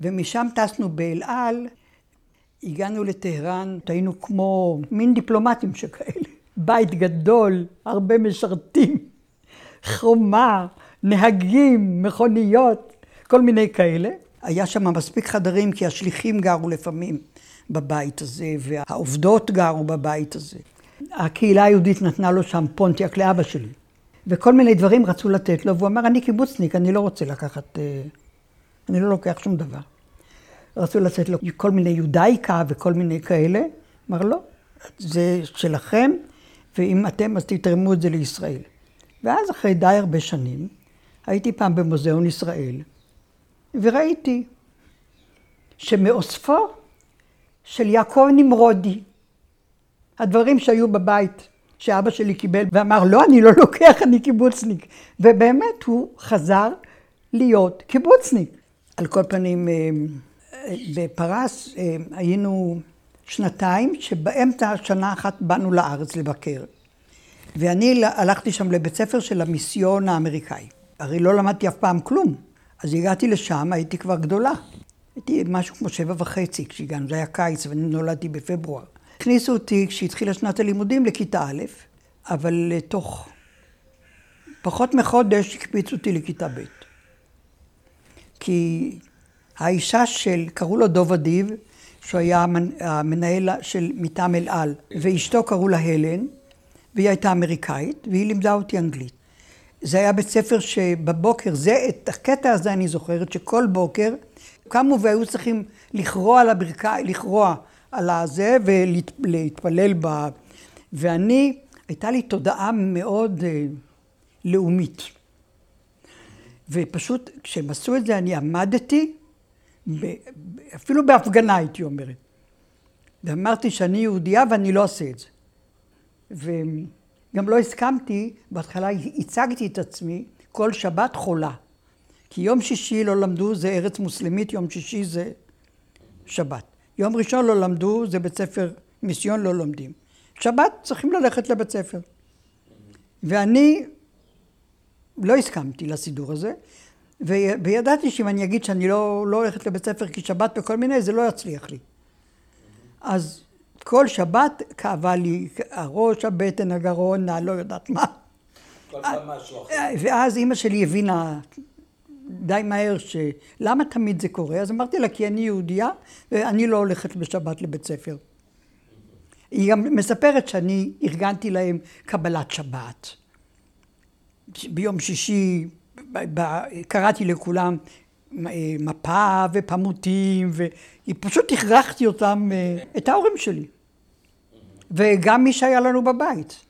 ומשם טסנו באל על, הגענו לטהרן, היינו כמו מין דיפלומטים שכאלה. בית גדול, הרבה משרתים, חומה, נהגים, מכוניות, כל מיני כאלה. היה שם מספיק חדרים, כי השליחים גרו לפעמים בבית הזה, והעובדות גרו בבית הזה. הקהילה היהודית נתנה לו שם פונטיאק לאבא שלי, וכל מיני דברים רצו לתת לו, והוא אמר, אני קיבוצניק, אני לא רוצה לקחת, אני לא לוקח שום דבר. רצו לתת לו כל מיני יודאיקה וכל מיני כאלה, אמר לא, זה שלכם, ואם אתם אז תתרמו את זה לישראל. ואז אחרי די הרבה שנים, הייתי פעם במוזיאון ישראל, וראיתי שמאוספו של יעקב נמרודי, הדברים שהיו בבית, שאבא שלי קיבל ואמר, לא, אני לא לוקח, אני קיבוצניק. ובאמת הוא חזר להיות קיבוצניק. על כל פנים, בפרס היינו שנתיים, שבאמצע שנה אחת באנו לארץ לבקר. ואני הלכתי שם לבית ספר של המיסיון האמריקאי. הרי לא למדתי אף פעם כלום. אז הגעתי לשם, הייתי כבר גדולה. הייתי משהו כמו שבע וחצי, כשהגענו, זה היה קיץ ואני נולדתי בפברואר. הכניסו אותי כשהתחילה שנת הלימודים לכיתה א', אבל תוך פחות מחודש הקפיצו אותי לכיתה ב'. כי האישה של, קראו לו דוב עדיב, שהוא היה המנהל של מטעם אל על, ואשתו קראו לה הלן, והיא הייתה אמריקאית, והיא לימדה אותי אנגלית. זה היה בית ספר שבבוקר, זה, את הקטע הזה אני זוכרת, שכל בוקר קמו והיו צריכים לכרוע על הברכיים, לכרוע, על הזה ולהתפלל בה, ואני, הייתה לי תודעה מאוד אה, לאומית. ופשוט כשהם עשו את זה אני עמדתי, ב, אפילו בהפגנה הייתי אומרת, ואמרתי שאני יהודייה ואני לא עושה את זה. וגם לא הסכמתי, בהתחלה הצגתי את עצמי כל שבת חולה, כי יום שישי לא למדו, זה ארץ מוסלמית, יום שישי זה שבת. יום ראשון לא למדו, זה בית ספר מיסיון לא לומדים. שבת צריכים ללכת לבית ספר. ואני לא הסכמתי לסידור הזה, וידעתי שאם אני אגיד שאני לא, לא הולכת לבית ספר כי שבת וכל מיני, זה לא יצליח לי. אז כל שבת כאבה לי הראש, הבטן, הגרון, לא יודעת מה. כל פעם משהו אחר. ואז אמא שלי הבינה די מהר שלמה תמיד זה קורה, אז אמרתי לה, כי אני יהודייה, ואני לא הולכת בשבת לבית ספר. היא גם מספרת שאני ארגנתי להם קבלת שבת. ביום שישי קראתי לכולם מפה ופמותים, ופשוט הכרחתי אותם, את ההורים שלי. וגם מי שהיה לנו בבית.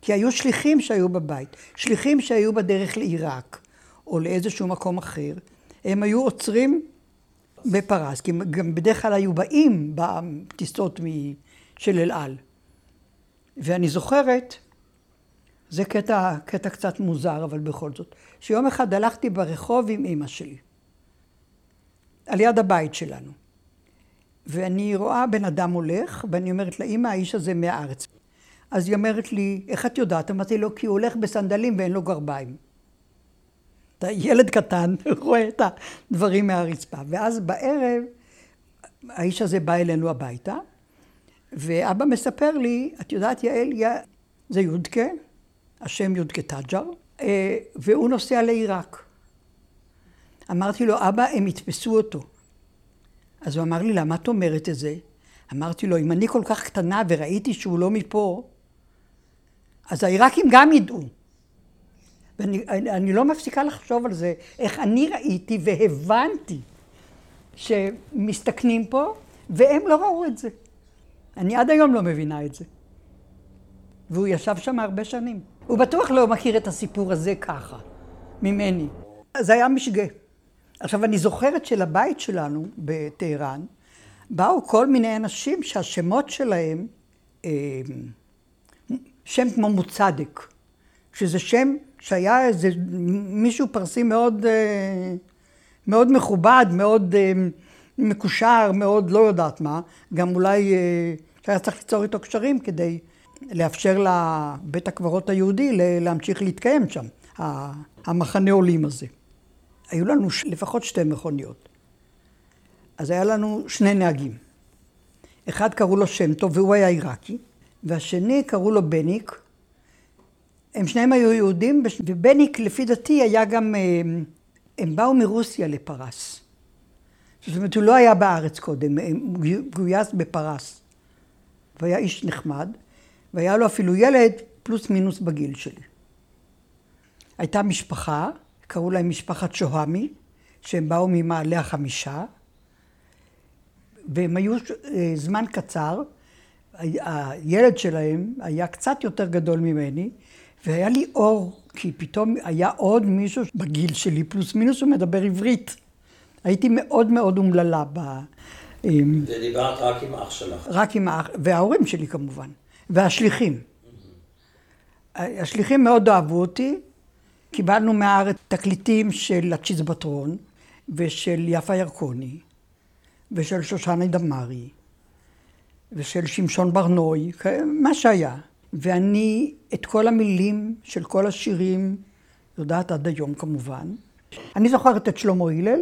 כי היו שליחים שהיו בבית, שליחים שהיו בדרך לעיראק, או לאיזשהו מקום אחר, הם היו עוצרים בפרס, כי גם בדרך כלל היו באים בטיסות של אל על. ואני זוכרת, זה קטע, קטע קצת מוזר, אבל בכל זאת, שיום אחד הלכתי ברחוב עם אמא שלי, על יד הבית שלנו. ואני רואה בן אדם הולך, ואני אומרת לאמא, האיש הזה מהארץ. אז היא אומרת לי, איך את יודעת? אמרתי לו, כי הוא הולך בסנדלים ואין לו גרביים. אתה ילד קטן, רואה את הדברים מהרצפה. ואז בערב, האיש הזה בא אלינו הביתה, ואבא מספר לי, את יודעת, יעל, זה יודקה, השם יודקה תג'ר, והוא נוסע לעיראק. אמרתי לו, אבא, הם יתפסו אותו. אז הוא אמר לי, למה את אומרת את זה? אמרתי לו, אם אני כל כך קטנה וראיתי שהוא לא מפה, אז העיראקים גם ידעו. ואני אני לא מפסיקה לחשוב על זה, איך אני ראיתי והבנתי שמסתכנים פה, והם לא ראו את זה. אני עד היום לא מבינה את זה. והוא ישב שם הרבה שנים. הוא בטוח לא מכיר את הסיפור הזה ככה, ממני. זה היה משגה. עכשיו, אני זוכרת שלבית שלנו בטהרן, באו כל מיני אנשים שהשמות שלהם, שם כמו מוצדק, שזה שם שהיה איזה מישהו פרסי מאוד, מאוד מכובד, מאוד מקושר, מאוד לא יודעת מה, גם אולי שהיה צריך ליצור איתו קשרים כדי לאפשר לבית הקברות היהודי להמשיך להתקיים שם, המחנה עולים הזה. היו לנו לפחות שתי מכוניות. אז היה לנו שני נהגים. אחד קראו לו שם טוב, והוא היה עיראקי, והשני קראו לו בניק. הם שניהם היו יהודים, ובניק לפי דתי היה גם... הם באו מרוסיה לפרס. זאת אומרת, הוא לא היה בארץ קודם, הוא גויס בפרס. הוא היה איש נחמד, והיה לו אפילו ילד פלוס מינוס בגיל שלי. הייתה משפחה, קראו להם משפחת שוהמי, שהם באו ממעלה החמישה, והם היו זמן קצר, הילד שלהם היה קצת יותר גדול ממני, והיה לי אור, כי פתאום היה עוד מישהו בגיל שלי, פלוס מינוס, הוא מדבר עברית. הייתי מאוד מאוד אומללה ב... ודיברת רק עם האח שלך. רק עם האח, וההורים שלי כמובן, והשליחים. השליחים מאוד אהבו אותי, קיבלנו מהארץ תקליטים של הצ'יזבטרון ושל יפה ירקוני. ושל שושנה דמרי, ושל שימשון ברנוי, מה שהיה. ואני את כל המילים של כל השירים, יודעת עד היום כמובן. אני זוכרת את שלמה הילל,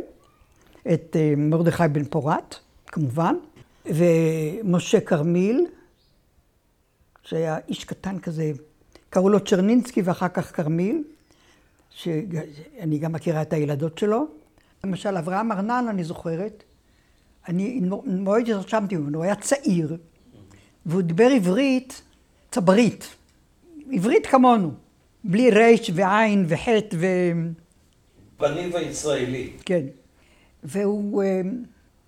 את מרדכי בן פורט, כמובן, ומשה קרמיל, שהיה איש קטן כזה, קראו לו צ'רנינסקי ואחר כך קרמיל, שאני גם מכירה את הילדות שלו. למשל, אברהם ארנן, אני זוכרת, אני מאוד התרשמתי ממנו, הוא היה צעיר, והוא דיבר עברית צברית, עברית כמונו, בלי רייש ועין וחטא ו... בניב הישראלי. כן, והוא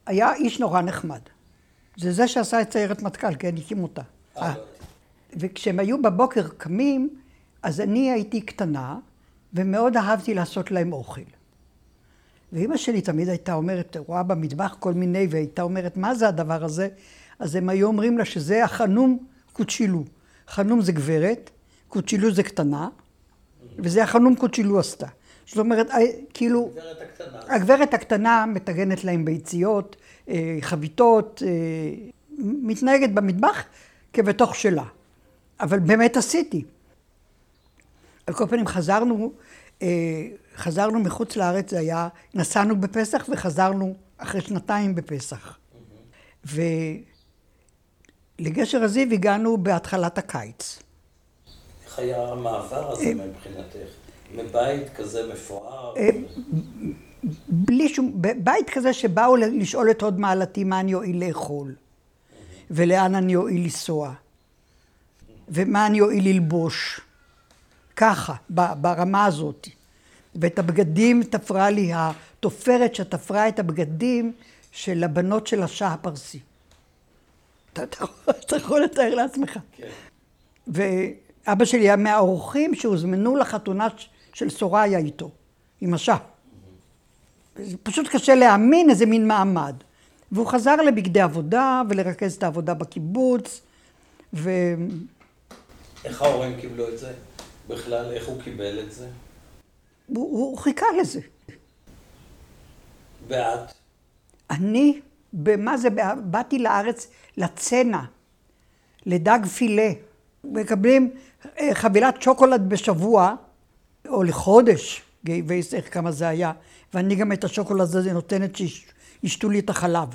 היה איש נורא נחמד. זה זה שעשה את ציירת מטכל, כן, הקים אותה. וכשהם היו בבוקר קמים, אז אני הייתי קטנה, ומאוד אהבתי לעשות להם אוכל. ואמא שלי תמיד הייתה אומרת, רואה במטבח כל מיני, והייתה אומרת, מה זה הדבר הזה? אז הם היו אומרים לה שזה החנום קוצ'ילו. חנום זה גברת, קוצ'ילו זה קטנה, וזה החנום קוצ'ילו עשתה. זאת אומרת, כאילו... הגברת הקטנה. הגברת הקטנה מתגנת להם ביציות, חביתות, מתנהגת במטבח כבתוך שלה. אבל באמת עשיתי. על כל פנים חזרנו... חזרנו מחוץ לארץ, זה היה, נסענו בפסח וחזרנו אחרי שנתיים בפסח. ולגשר הזיו הגענו בהתחלת הקיץ. איך היה המעבר הזה מבחינתך? מבית כזה מפואר? בלי שום, בית כזה שבאו לשאול את הוד מעלתי מה אני אוהב לאכול. ולאן אני אועיל לנסוע, ומה אני אועיל ללבוש. ככה, ברמה הזאת. ואת הבגדים תפרה לי, התופרת שתפרה את הבגדים של הבנות של השאה הפרסי. אתה יכול לתאר לעצמך. ואבא שלי היה מהאורחים שהוזמנו לחתונה של סוריה איתו, עם השאה. פשוט קשה להאמין איזה מין מעמד. והוא חזר לבגדי עבודה ולרכז את העבודה בקיבוץ. ו... איך ההורים קיבלו את זה? בכלל, איך הוא קיבל את זה? הוא, הוא חיכה לזה. ואת? אני, במה זה, באתי לארץ לצנע, לדג פילה. מקבלים חבילת שוקולד בשבוע, או לחודש, ואיזה איך כמה זה היה. ואני גם את השוקולד הזה נותנת שישתו לי את החלב.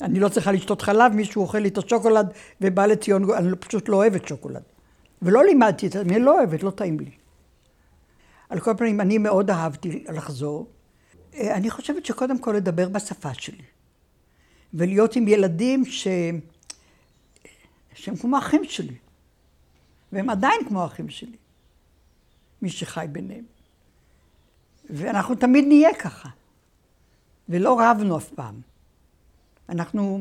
אני לא צריכה לשתות חלב, מישהו אוכל לי את השוקולד ובא לציון, אני פשוט לא אוהבת שוקולד. ולא לימדתי את זה, אני לא אוהבת, לא טעים לי. על כל פנים, אני מאוד אהבתי לחזור. אני חושבת שקודם כל לדבר בשפה שלי. ולהיות עם ילדים ש... שהם כמו האחים שלי. והם עדיין כמו האחים שלי. מי שחי ביניהם. ואנחנו תמיד נהיה ככה. ולא רבנו אף פעם. אנחנו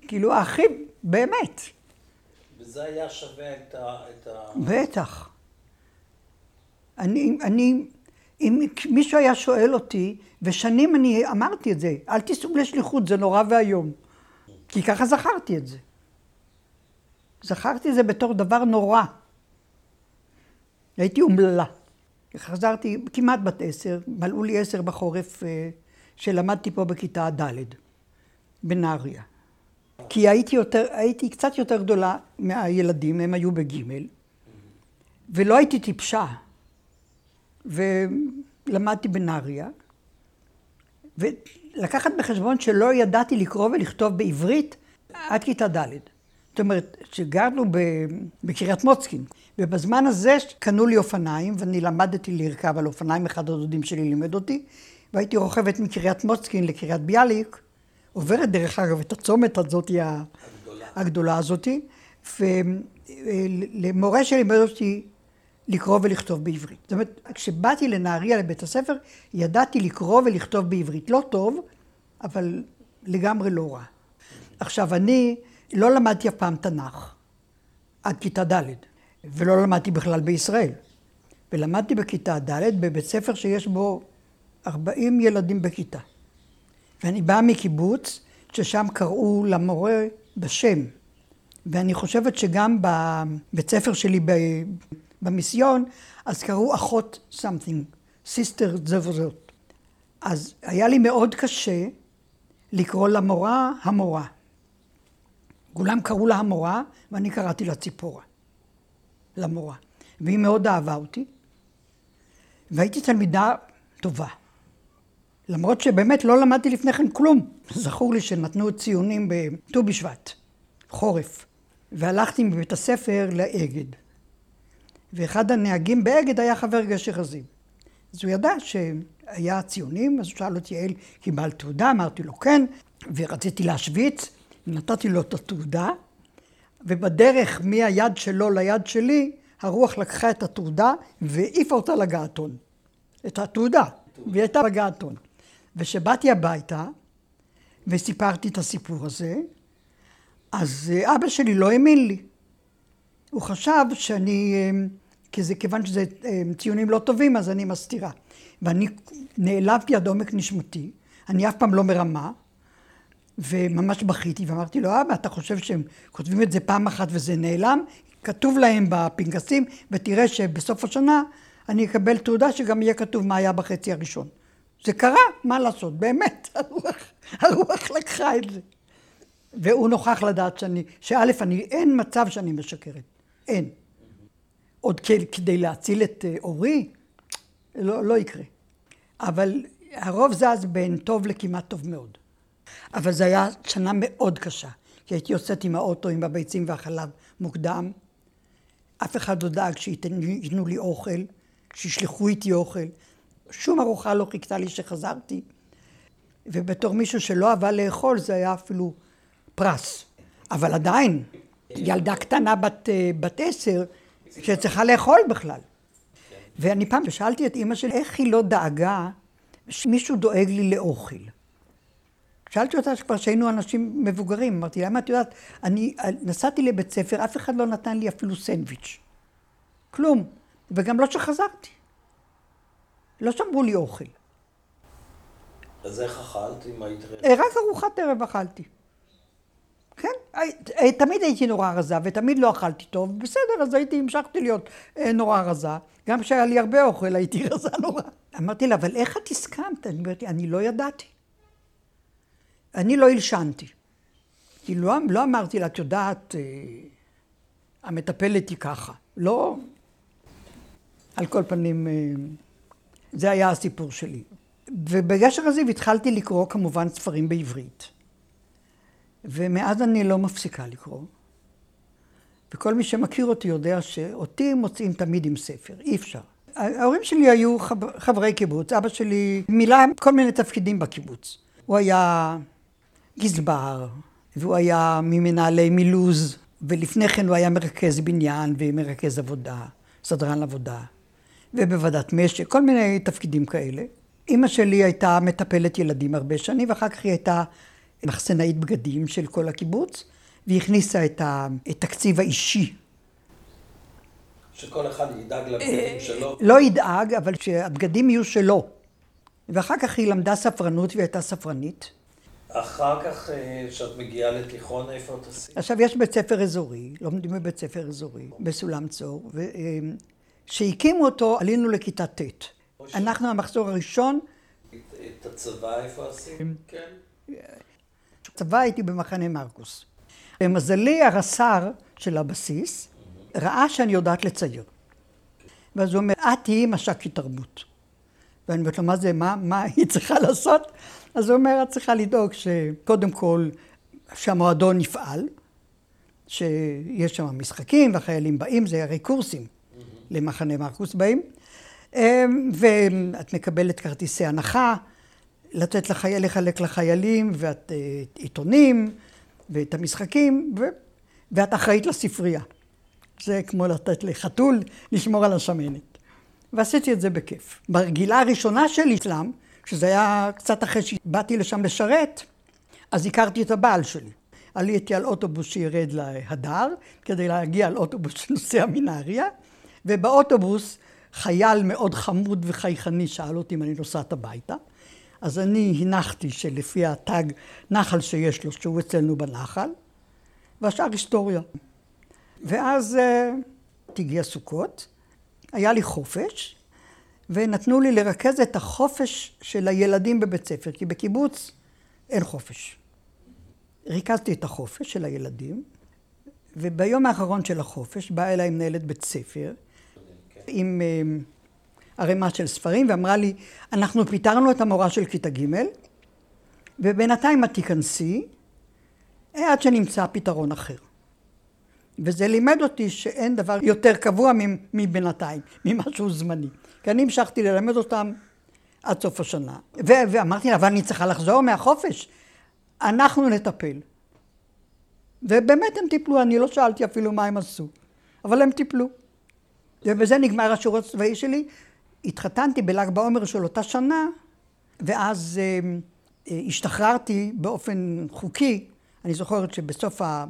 כאילו האחים, באמת. וזה היה שווה את ה... בטח. אני, אני, אם מישהו היה שואל אותי, ושנים אני אמרתי את זה, אל תיסעו לשליחות, זה נורא והיום. כי ככה זכרתי את זה. זכרתי את זה בתור דבר נורא. הייתי אומללה. חזרתי כמעט בת עשר, מלאו לי עשר בחורף, שלמדתי פה בכיתה ד' בנהריה. כי הייתי, יותר, הייתי קצת יותר גדולה מהילדים, הם היו בגימל, ולא הייתי טיפשה. ולמדתי בנהריה, ולקחת בחשבון שלא ידעתי לקרוא ולכתוב בעברית עד כיתה ד'. זאת אומרת, שגרנו בקריית מוצקין, ובזמן הזה קנו לי אופניים, ואני למדתי לרכב על אופניים, אחד הדודים שלי לימד אותי, והייתי רוכבת מקריית מוצקין לקריית ביאליק, עוברת דרך אגב את הצומת הזאת, הגדולה, הגדולה הזאת, ולמורה שלימד אותי לקרוא ולכתוב בעברית. זאת אומרת, כשבאתי לנהריה לבית הספר, ידעתי לקרוא ולכתוב בעברית. לא טוב, אבל לגמרי לא רע. עכשיו, אני לא למדתי אף פעם תנ"ך עד כיתה ד', ולא למדתי בכלל בישראל. ולמדתי בכיתה ד' בבית ספר שיש בו ארבעים ילדים בכיתה. ואני באה מקיבוץ ששם קראו למורה בשם. ואני חושבת שגם בבית ספר שלי ב... במיסיון, אז קראו אחות סמתינג, סיסטר זה וזאת. אז היה לי מאוד קשה לקרוא למורה המורה. כולם קראו לה המורה, ואני קראתי לה ציפורה, למורה. והיא מאוד אהבה אותי, והייתי תלמידה טובה. למרות שבאמת לא למדתי לפני כן כלום. זכור לי שנתנו ציונים בט"ו בשבט, חורף. והלכתי מבית הספר לאגד. ואחד הנהגים באגד היה חבר גשר הזיו. אז הוא ידע שהיה ציונים, אז הוא שאל אותי, יעל, קיבלת תעודה? אמרתי לו, כן. ורציתי להשוויץ, נתתי לו את התעודה, ובדרך מהיד שלו ליד שלי, הרוח לקחה את התעודה והעיפה אותה לגעתון. את התעודה, והיא הייתה בגעתון. ושבאתי הביתה, וסיפרתי את הסיפור הזה, אז אבא שלי לא האמין לי. הוא חשב שאני... כזה, כיוון שזה ציונים לא טובים, אז אני מסתירה. ואני נעלבתי עד עומק נשמתי, אני אף פעם לא מרמה, וממש בכיתי, ואמרתי לו, אבא, אתה חושב שהם כותבים את זה פעם אחת וזה נעלם? כתוב להם בפנקסים, ותראה שבסוף השנה אני אקבל תעודה שגם יהיה כתוב מה היה בחצי הראשון. זה קרה, מה לעשות? באמת, הרוח, הרוח לקחה את זה. והוא נוכח לדעת שאני, שא', אני, אין מצב שאני משקרת. אין. עוד כדי להציל את אורי, לא, לא יקרה. אבל הרוב זז בין טוב לכמעט טוב מאוד. אבל זו הייתה שנה מאוד קשה, כי הייתי יוצאת עם האוטו, עם הביצים והחלב מוקדם. אף אחד לא דאג שיתנו לי אוכל, שישלחו איתי אוכל. שום ארוחה לא חיכתה לי שחזרתי. ובתור מישהו שלא אהבה לאכול, זה היה אפילו פרס. אבל עדיין, ילדה קטנה בת, בת עשר, שצריכה לאכול בכלל. ואני פעם שאלתי את אמא שלי, איך היא לא דאגה שמישהו דואג לי לאוכל? שאלתי אותה שכבר שהיינו אנשים מבוגרים, אמרתי, למה את יודעת, אני נסעתי לבית ספר, אף אחד לא נתן לי אפילו סנדוויץ'. כלום. וגם לא שחזרתי. לא שמרו לי אוכל. אז איך אכלת אם היית רעב? רק ארוחת ערב אכלתי. כן? תמיד הייתי נורא רזה, ותמיד לא אכלתי טוב. בסדר, אז הייתי, המשכתי להיות נורא רזה. גם כשהיה לי הרבה אוכל, הייתי רזה נורא. אמרתי לה, אבל איך את הסכמת? אני אמרתי, אני לא ידעתי. אני לא הלשנתי. לא, לא אמרתי לה, את יודעת, המטפלת היא ככה. לא. על כל פנים, זה היה הסיפור שלי. ובגשר הזיו התחלתי לקרוא כמובן ספרים בעברית. ומאז אני לא מפסיקה לקרוא. וכל מי שמכיר אותי יודע שאותי מוצאים תמיד עם ספר, אי אפשר. ההורים שלי היו חברי קיבוץ. אבא שלי מילא כל מיני תפקידים בקיבוץ. הוא היה גזבר, והוא היה ממנהלי מילוז, ולפני כן הוא היה מרכז בניין ומרכז עבודה, סדרן עבודה, ובוועדת משק, כל מיני תפקידים כאלה. אמא שלי הייתה מטפלת ילדים הרבה שנים, ואחר כך היא הייתה מחסנאית בגדים של כל הקיבוץ, והיא הכניסה את התקציב האישי. שכל אחד ידאג לבגדים שלו? לא ידאג, אבל שהבגדים יהיו שלו. ואחר כך היא למדה ספרנות והיא הייתה ספרנית. אחר כך, כשאת מגיעה לתיכון, איפה את עשית? עכשיו, יש בית ספר אזורי, לומדים בבית ספר אזורי, בסולם צור, שהקימו אותו, עלינו לכיתה ט'. אנחנו המחזור הראשון. את הצבא איפה עשית? כן. הצבא הייתי במחנה מרקוס. במזלי, הרס"ר של הבסיס ראה שאני יודעת לצייר. ואז הוא אומר, את תהיי מש"קית תרבות. ואני אומרת לו, מה זה, מה, מה היא צריכה לעשות? אז הוא אומר, את צריכה לדאוג שקודם כל, שהמועדון יפעל, שיש שם משחקים והחיילים באים, זה הרי קורסים mm-hmm. למחנה מרקוס באים, ואת מקבלת כרטיסי הנחה, לתת לחי... לחלק לחיילים ואת עיתונים ואת המשחקים, ו... ואת אחראית לספרייה. זה כמו לתת לחתול, לשמור על השמנת. ועשיתי את זה בכיף. ברגילה הראשונה שלי אצלם, שזה היה קצת אחרי שבאתי לשם לשרת, אז הכרתי את הבעל שלי. עליתי על אוטובוס שירד להדר, כדי להגיע על אוטובוס שנוסע מנהריה, ובאוטובוס חייל מאוד חמוד וחייכני שאל אותי אם אני נוסעת הביתה. אז אני הנחתי שלפי התג נחל שיש לו, שהוא אצלנו בנחל, והשאר היסטוריה. ואז הגיע סוכות, היה לי חופש, ונתנו לי לרכז את החופש של הילדים בבית ספר, כי בקיבוץ אין חופש. ריכזתי את החופש של הילדים, וביום האחרון של החופש באה אליי מנהלת בית ספר, עם ערימה של ספרים, ואמרה לי, אנחנו פיתרנו את המורה של כיתה ג' ובינתיים את תיכנסי, עד שנמצא פתרון אחר. וזה לימד אותי שאין דבר יותר קבוע מבינתיים, ממשהו זמני. כי אני המשכתי ללמד אותם עד סוף השנה. ו- ואמרתי לה, אבל אני צריכה לחזור מהחופש. אנחנו נטפל. ובאמת הם טיפלו, אני לא שאלתי אפילו מה הם עשו. אבל הם טיפלו. ובזה נגמר השירות הצבאי שלי. התחתנתי בל"ג בעומר של אותה שנה, ואז אה, אה, השתחררתי באופן חוקי. אני זוכרת שבסוף ה...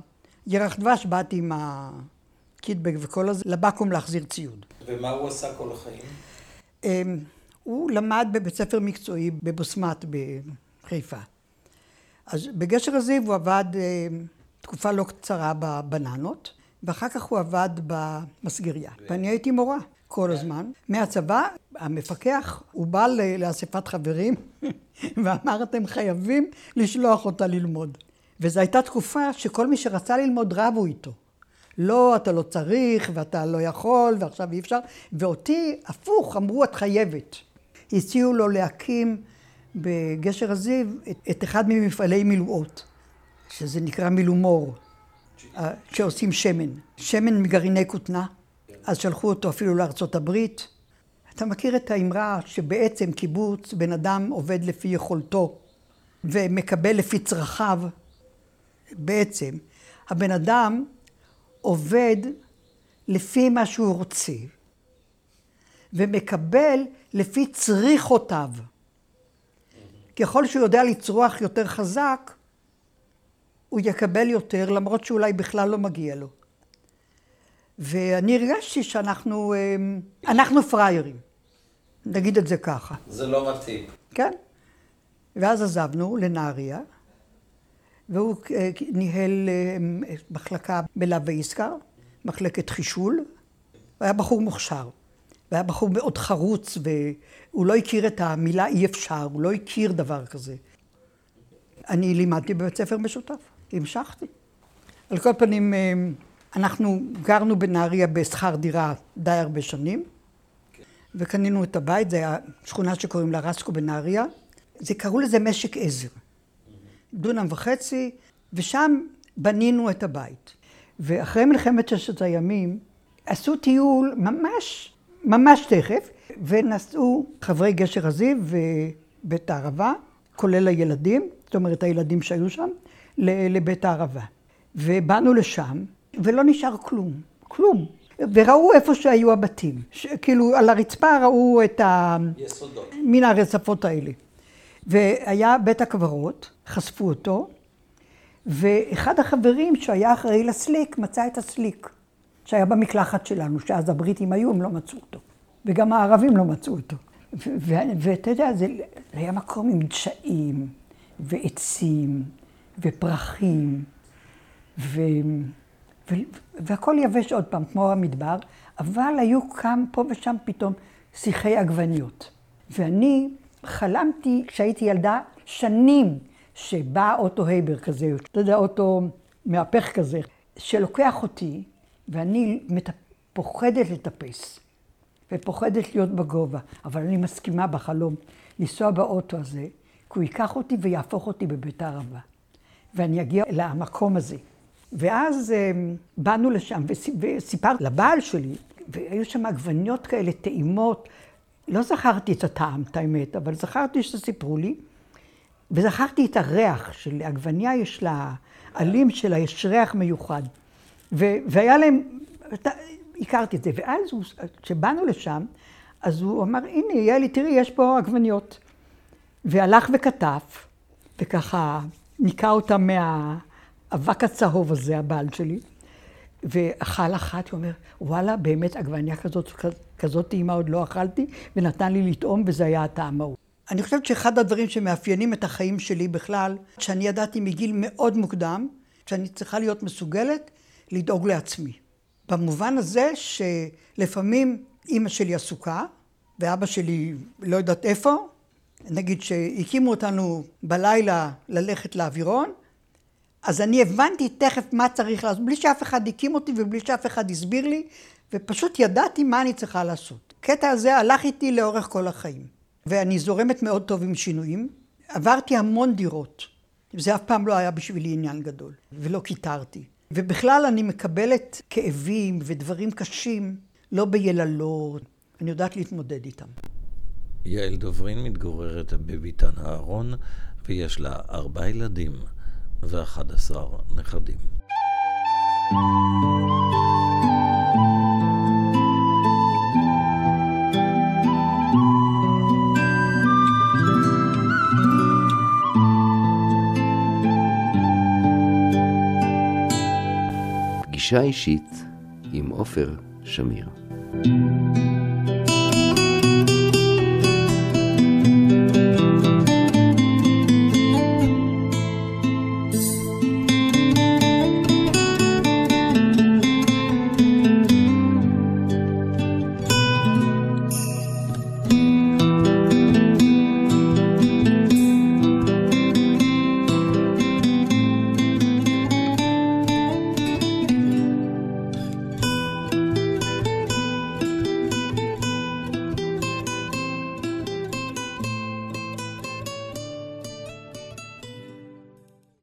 ירח דבש, באתי עם הקיטבג וכל הזה, לבקום להחזיר ציוד. ומה הוא עשה כל החיים? הוא למד בבית ספר מקצועי בבוסמת בחיפה. אז בגשר הזיו הוא עבד תקופה לא קצרה בבננות, ואחר כך הוא עבד במסגריה. ואני הייתי מורה כל הזמן. מהצבא, המפקח, הוא בא לאספת חברים, ואמר, אתם חייבים לשלוח אותה ללמוד. וזו הייתה תקופה שכל מי שרצה ללמוד רבו איתו. לא, אתה לא צריך, ואתה לא יכול, ועכשיו אי אפשר. ואותי, הפוך, אמרו, את חייבת. הציעו לו להקים בגשר הזיו את, את אחד ממפעלי מילואות, שזה נקרא מילומור, שעושים שמן. שמן מגרעיני כותנה. אז שלחו אותו אפילו לארצות הברית. אתה מכיר את האמרה שבעצם קיבוץ, בן אדם עובד לפי יכולתו. ומקבל לפי צרכיו, בעצם הבן אדם עובד לפי מה שהוא רוצה, ומקבל לפי צריכותיו. ככל שהוא יודע לצרוח יותר חזק, הוא יקבל יותר, למרות שאולי בכלל לא מגיע לו. ואני הרגשתי שאנחנו אנחנו פריירים, נגיד את זה ככה. זה לא מתאים. כן. ואז עזבנו לנהריה, והוא ניהל מחלקה בלב ואיסקר, מחלקת חישול. הוא היה בחור מוכשר, והיה בחור מאוד חרוץ, והוא לא הכיר את המילה אי אפשר, הוא לא הכיר דבר כזה. אני לימדתי בבית ספר משותף, המשכתי. על כל פנים, אנחנו גרנו בנהריה בשכר דירה די הרבה שנים, וקנינו את הבית, זה היה שכונה שקוראים לה רסקו בנהריה. זה קראו לזה משק עזר, דונם וחצי, ושם בנינו את הבית. ואחרי מלחמת ששת הימים, עשו טיול ממש, ממש תכף, ונסעו חברי גשר הזיו ובית הערבה, כולל הילדים, זאת אומרת הילדים שהיו שם, לבית הערבה. ובאנו לשם, ולא נשאר כלום, כלום. וראו איפה שהיו הבתים, כאילו על הרצפה ראו את ה... יסודות. מן הרצפות האלה. והיה בית הקברות, חשפו אותו, ואחד החברים שהיה אחראי לסליק מצא את הסליק, שהיה במקלחת שלנו, שאז הבריטים היו, הם לא מצאו אותו. וגם הערבים לא מצאו אותו. ואתה יודע, זה היה מקום עם דשאים, ועצים, ופרחים, ו... והכל יבש עוד פעם, כמו המדבר, אבל היו כאן, פה ושם פתאום, שיחי עגבניות. ואני חלמתי, כשהייתי ילדה, שנים שבא אוטו הייבר כזה, אתה יודע, אוטו מהפך כזה, שלוקח אותי, ואני פוחדת לטפס, ופוחדת להיות בגובה, אבל אני מסכימה בחלום לנסוע באוטו הזה, כי הוא ייקח אותי ויהפוך אותי בבית הערבה, ואני אגיע למקום הזה. ואז באנו לשם, וסיפר לבעל שלי, והיו שם עגבניות כאלה, טעימות. לא זכרתי את הטעם, את האמת, אבל זכרתי שסיפרו לי, וזכרתי את הריח של עגבניה, יש לה, עלים שלה, יש ריח מיוחד. והיה להם, הכרתי את זה, ואז כשבאנו לשם, אז הוא אמר, הנה, יאלי, תראי, יש פה עגבניות. והלך וכתף, וככה ניקה אותה מה... אבק הצהוב הזה, הבעל שלי, ואכל אחת, הוא אומר, וואלה, באמת עגבניה כזאת, כזאת טעימה עוד לא אכלתי, ונתן לי לטעום, וזה היה הטעם ההוא. אני חושבת שאחד הדברים שמאפיינים את החיים שלי בכלל, שאני ידעתי מגיל מאוד מוקדם, שאני צריכה להיות מסוגלת לדאוג לעצמי. במובן הזה שלפעמים אימא שלי עסוקה, ואבא שלי לא יודעת איפה, נגיד שהקימו אותנו בלילה ללכת לאווירון, אז אני הבנתי תכף מה צריך לעשות, בלי שאף אחד הקים אותי ובלי שאף אחד הסביר לי, ופשוט ידעתי מה אני צריכה לעשות. הקטע הזה הלך איתי לאורך כל החיים, ואני זורמת מאוד טוב עם שינויים. עברתי המון דירות, וזה אף פעם לא היה בשבילי עניין גדול, ולא קיטרתי. ובכלל אני מקבלת כאבים ודברים קשים, לא ביללות, אני יודעת להתמודד איתם. יעל דוברין מתגוררת בביתן הארון, ויש לה ארבעה ילדים. ואחד עשר נכדים. פגישה אישית עם עופר שמיר.